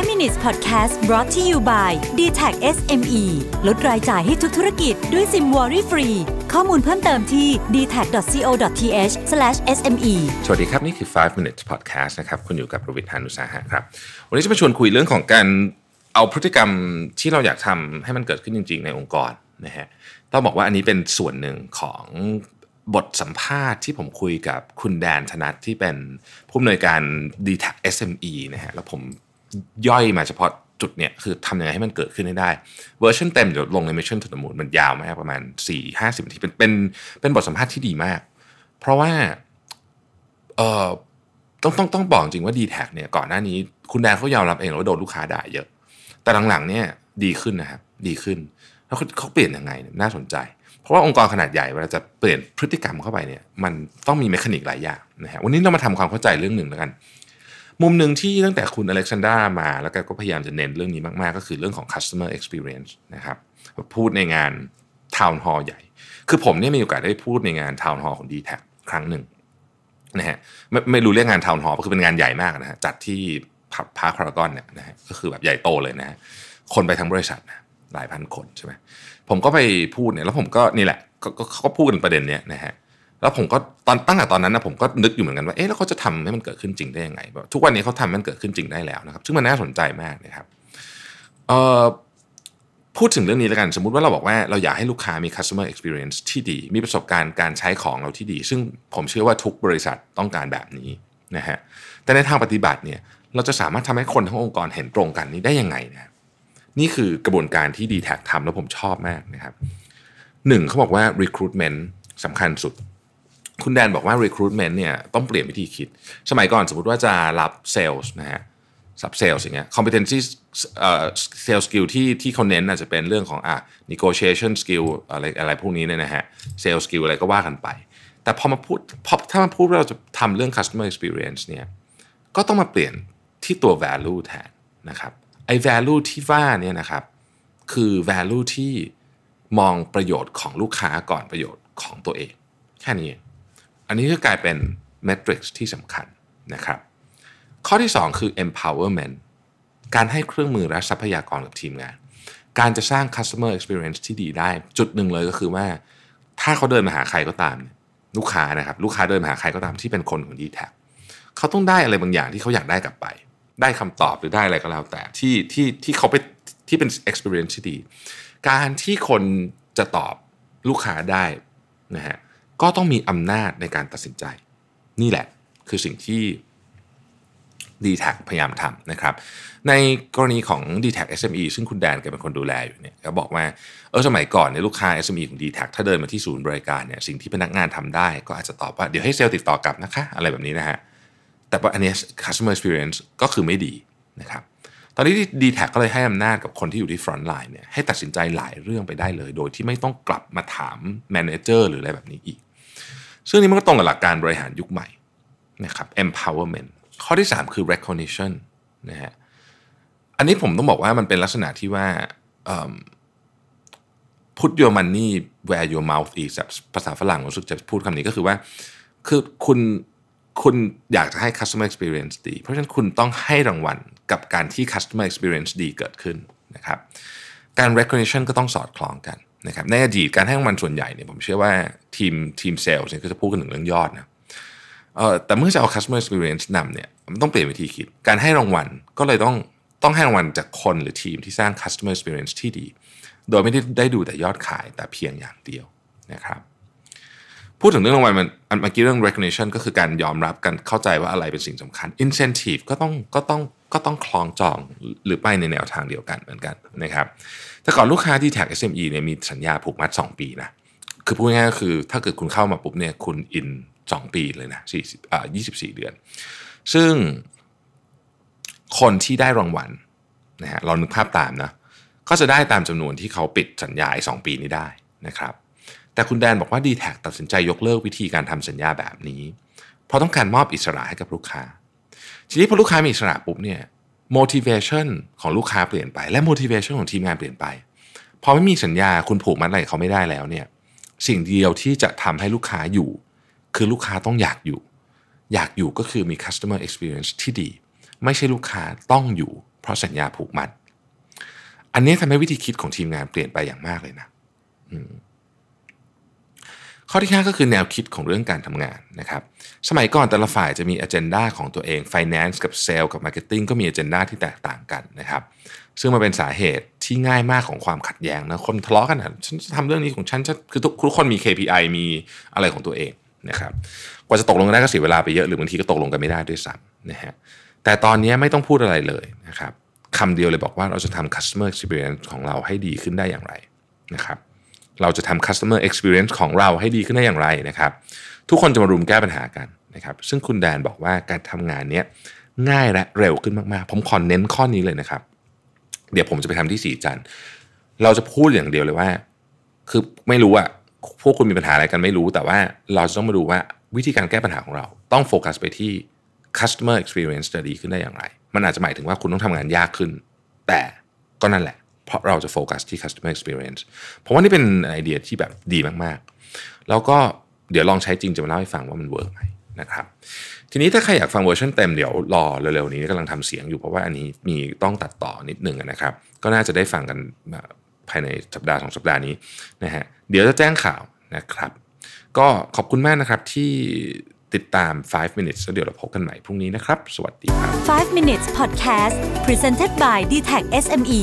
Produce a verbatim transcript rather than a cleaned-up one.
ไฟว์ มินิทส์ Podcast brought to you by ดี แท็ก เอส เอ็ม อี ลดรายจ่ายให้ทุกธุรกิจด้วยซิมวอรี่ฟรีข้อมูลเพิ่มเติมที่ ดี แท็ก ดอท ซี โอ ดอท ที เอช สแลช เอส เอ็ม อี สวัสดีครับนี่คือไฟว์ มินิทส์ Podcast นะครับคุณอยู่กับประวิตร พานุสาหะครับวันนี้จะมาชวนคุยเรื่องของการเอาพฤติกรรมที่เราอยากทำให้มันเกิดขึ้นจริงๆในองค์กรนะฮะต้องบอกว่าอันนี้เป็นส่วนหนึ่งของบทสัมภาษณ์ที่ผมคุยกับคุณแดนธนัทที่เป็นผู้อำนวยการ Dtac เอส เอ็ม อี นะฮะแล้วผมย่อยมาเฉพาะจุดเนี่ยคือทำยังไงให้มันเกิดขึ้นให้ได้เวอร์ชันเต็มเดี๋ยวลงใน Mission to the Moon มันยาวมากประมาณ สี่ถึงห้าสิบ นาทีเป็นเป็นเป็นบทสัมภาษณ์ที่ดีมากเพราะว่าเอ่อต้องต้องต้องบอกจริงว่า Dtac เนี่ยก่อนหน้านี้คุณแดนเขายอมรับเองว่าโดนลูกค้าด่าเยอะแต่หลังๆเนี่ยดีขึ้นนะครับดีขึ้นแล้วเขาเปลี่ยนยังไงน่าสนใจเพราะว่าองค์กรขนาดใหญ่เวลาจะเปลี่ยนพฤติกรรมเข้าไปเนี่ยมันต้องมีเมคานิกหลายอย่างนะฮะวันนี้เรามาทำความเข้าใจเรื่องหนึ่งแล้วกันมุมหนึ่งที่ตั้งแต่คุณอเล็กซานดรามาแล้วก็พยายามจะเน้นเรื่องนี้มากๆก็คือเรื่องของ customer experience นะครับพูดในงาน town hall ใหญ่คือผมเนี่ยมีโอกาสได้พูดในงาน town hall ของ Dtac ครั้งหนึ่งนะฮะไม่ไม่รู้เรียกงาน town hall เพราะคือเป็นงานใหญ่มากนะฮะจัดที่พาร์คพารากอนเนี่ยนะฮะก็คือแบบใหญ่โตเลยนะฮะคนไปทั้งบริษัทนะหลายพันคนใช่ไหมผมก็ไปพูดเนี่ยแล้วผมก็นี่แหละเขาก็พูดกันประเด็นเนี้ยนะฮะแล้วผมก็ตอนตั้งแต่ตอนนั้นนะผมก็นึกอยู่เหมือนกันว่าเอ๊ะแล้วเขาจะทำให้มันเกิดขึ้นจริงได้ยังไงทุกวันนี้เขาทำให้มันเกิดขึ้นจริงได้แล้วนะครับซึ่งมันน่าสนใจมากนะครับเอ่อพูดถึงเรื่องนี้แล้วกันสมมุติว่าเราบอกว่าเราอยากให้ลูกค้ามี customer experience ที่ดีมีประสบการณ์การใช้ของเราที่ดีซึ่งผมเชื่อว่าทุกบริษัทต้องการแบบนี้นะฮะแต่ในทางปฏิบัติเนี่ยเราจะสามารถทำให้คนทั้งองค์กรเห็นตรงกันนี้ได้ยังไงนะนี่คือกระบวนการที่ Dtac ทำแล้วผมชอบมากนะครับหนึ่งเขาบอกว่า recruitment สำคัญสุดคุณแดนบอกว่า recruitment เนี่ยต้องเปลี่ยนวิธีคิดสมัยก่อนสมมติว่าจะรับ sales นะฮะสับ sales อย่างเงี้ย competency เอ่อ sales skill ที่ที่เขาเน้นอาจจะเป็นเรื่องของอ่ะ negotiation skill อะไรอะไรพวกนี้เนี่ยนะฮะ sales skill อะไรก็ว่ากันไปแต่พอมาพูดพอถ้ามาพูดว่าเราจะทำเรื่อง customer experience เนี่ยก็ต้องมาเปลี่ยนที่ตัว value แทนนะครับไอ้ value ที่ว่าเนี่ยนะครับคือ value ที่มองประโยชน์ของลูกค้าก่อนประโยชน์ของตัวเองแค่นี้อันนี้ก็กลายเป็น matrix ที่สำคัญนะครับข้อที่สองคือ empowerment การให้เครื่องมือและทรัพยากรกับทีมงานการจะสร้าง customer experience ที่ดีได้จุดหนึ่งเลยก็คือว่าถ้าเขาเดินมาหาใครก็ตามลูกค้านะครับลูกค้าเดินมาหาใครก็ตามที่เป็นคนของ Dtac เขาต้องได้อะไรบางอย่างที่เขาอยากได้กลับไปได้คำตอบหรือได้อะไรก็แล้วแต่ที่ที่ที่เขาไปที่เป็น experience ที่ดีการที่คนจะตอบลูกค้าได้นะฮะก็ต้องมีอำนาจในการตัดสินใจนี่แหละคือสิ่งที่ Dtac พยายามทำนะครับในกรณีของ Dtac เอส เอ็ม อี ซึ่งคุณแดนแกเป็นคนดูแลอยู่เนี่ยเขาบอกว่าเออสมัยก่อนเนี่ยลูกค้า เอส เอ็ม อี ของ Dtac ถ้าเดินมาที่ศูนย์บริการเนี่ยสิ่งที่พนักงานทำได้ก็อาจจะตอบว่าเดี๋ยวให้เซลล์ติดต่อกลับนะคะอะไรแบบนี้นะฮะแต่ว่าอันนี้ customer experience ก็คือไม่ดีนะครับตอนนี้ Dtac ก็เลยให้อำนาจกับคนที่อยู่ที่ front line เนี่ยให้ตัดสินใจหลายเรื่องไปได้เลยโดยที่ไม่ต้องกลับมาถาม manager หรืออะไรแบบนี้อีกซึ่งนี้มันก็ตรงกับหลักการบริหารยุคใหม่นะครับ empowerment ข้อที่สามคือ recognition นะฮะอันนี้ผมต้องบอกว่ามันเป็นลักษณะที่ว่า put your money where your mouth is ภาษาฝรั่งรู้สึกจะพูดคำนี้ก็คือว่าคือคุณคุณอยากจะให้ customer experience ดีเพราะฉะนั้นคุณต้องให้รางวัลกับการที่ customer experience ดีเกิดขึ้นนะครับการ recognition ก็ต้องสอดคล้องกันนะครับในอดีตการให้รางวัลส่วนใหญ่เนี่ยผมเชื่อว่าทีมทีมเซลส์เนี่ยก็จะพูดกันถึงเรื่องยอดนะเอ่อแต่เมื่อจะเอา customer experience นำเนี่ยมันต้องเปลี่ยนวิธีคิดการให้รางวัลก็เลยต้องต้องให้รางวัลจากคนหรือทีมที่สร้าง customer experience ที่ดีโดยไม่ได้ได้ดูแต่ยอดขายแต่เพียงอย่างเดียวนะครับพูดถึงเรื่องรางวัลมันอันเมื่อกี้เรื่อง recognition ก็คือการยอมรับกันเข้าใจว่าอะไรเป็นสิ่งสำคัญ incentive ก็ต้องก็ต้องก็ต้องคล้องจองหรือไปในแนวทางเดียวกันเหมือนกันนะครับแต่ก่อนลูกค้าที่ Dtac เอส เอ็ม อี เนี่ยมีสัญญาผูกมัดสองปีนะคือพูดง่ายๆก็คือถ้าเกิดคุณเข้ามาปุ๊บเนี่ยคุณอินสองปีเลยนะ40อ่ายี่สิบสี่เดือนซึ่งคนที่ได้รางวัลนะฮะเรานึกภาพตามนะก็จะได้ตามจำนวนที่เขาปิดสัญญาไอ้สองปีนี้ได้นะครับแต่คุณแดนบอกว่า Dtac ตัดสินใจยกเลิกวิธีการทำสัญญาแบบนี้เพราะต้องการมอบอิสระให้กับลูกค้าทีนี้พอลูกค้ามีอิสระปุ๊บเนี่ย motivation ของลูกค้าเปลี่ยนไปและ motivation ของทีมงานเปลี่ยนไปพอไม่มีสัญญาคุณผูกมัดอะไรเขาไม่ได้แล้วเนี่ยสิ่งเดียวที่จะทำให้ลูกค้าอยู่คือลูกค้าต้องอยากอยู่อยากอยู่ก็คือมี customer experience ที่ดีไม่ใช่ลูกค้าต้องอยู่ เพราะสัญญาผูกมัดอันนี้ทำให้วิธีคิดของทีมงานเปลี่ยนไปอย่างมากเลยนะข้อที่ห้าก็คือแนวคิดของเรื่องการทำงานนะครับสมัยก่อนแต่ละฝ่ายจะมี agenda ของตัวเอง finance กับ sales กับ marketing ก็มี agenda ที่แตกต่างกันนะครับซึ่งมันเป็นสาเหตุที่ง่ายมากของความขัดแย้งนะคนทะเลาะกันนะฉันจะทำเรื่องนี้ของฉันคือทุกคนมี เค พี ไอ มีอะไรของตัวเองนะครับกว่าจะตกลงกันได้ก็เสียเวลาไปเยอะหรือบางทีก็ตกลงกันไม่ได้ด้วยซ้ำนะฮะแต่ตอนนี้ไม่ต้องพูดอะไรเลยนะครับคำเดียวเลยบอกว่าเราจะทำ customer experience ของเราให้ดีขึ้นได้อย่างไรนะครับเราจะทำ customer experience ของเราให้ดีขึ้นได้อย่างไรนะครับทุกคนจะมารุมแก้ปัญหากันนะครับซึ่งคุณแดนบอกว่าการทำงานนี้ง่ายและเร็วขึ้นมากๆผมขอเน้นข้อนี้เลยนะครับเดี๋ยวผมจะไปทำที่สีจันทร์เราจะพูดอย่างเดียวเลยว่าคือไม่รู้อะพวกคุณมีปัญหาอะไรกันไม่รู้แต่ว่าเราจะต้องมาดูว่าวิธีการแก้ปัญหาของเราต้องโฟกัสไปที่ customer experience จะดีขึ้นได้อย่างไรมันอาจจะหมายถึงว่าคุณต้องทำงานยากขึ้นแต่ก็นั่นแหละเพราะเราจะโฟกัสที่ customer experience ผมว่านี่เป็นไอเดียที่แบบดีมากๆแล้วก็เดี๋ยวลองใช้จริงจะมาเล่าให้ฟังว่ามันเวิร์กไหมนะครับทีนี้ถ้าใครอยากฟังเวอร์ชันเต็มเดี๋ยวรอเร็วๆนี้กำลังทำเสียงอยู่เพราะว่าอันนี้มีต้องตัดต่อนิดนึงนะครับก็น่าจะได้ฟังกันภายในสัปดาห์สองสัปดาห์นี้นะฮะเดี๋ยวจะแจ้งข่าวนะครับก็ขอบคุณมากนะครับที่ติดตาม ไฟว์ มินิทส์ แล้วเดี๋ยวเราพบกันใหม่พรุ่งนี้นะครับสวัสดีครับ ไฟว์ มินิทส์ Podcast Presented by ดี แท็ก เอส เอ็ม อี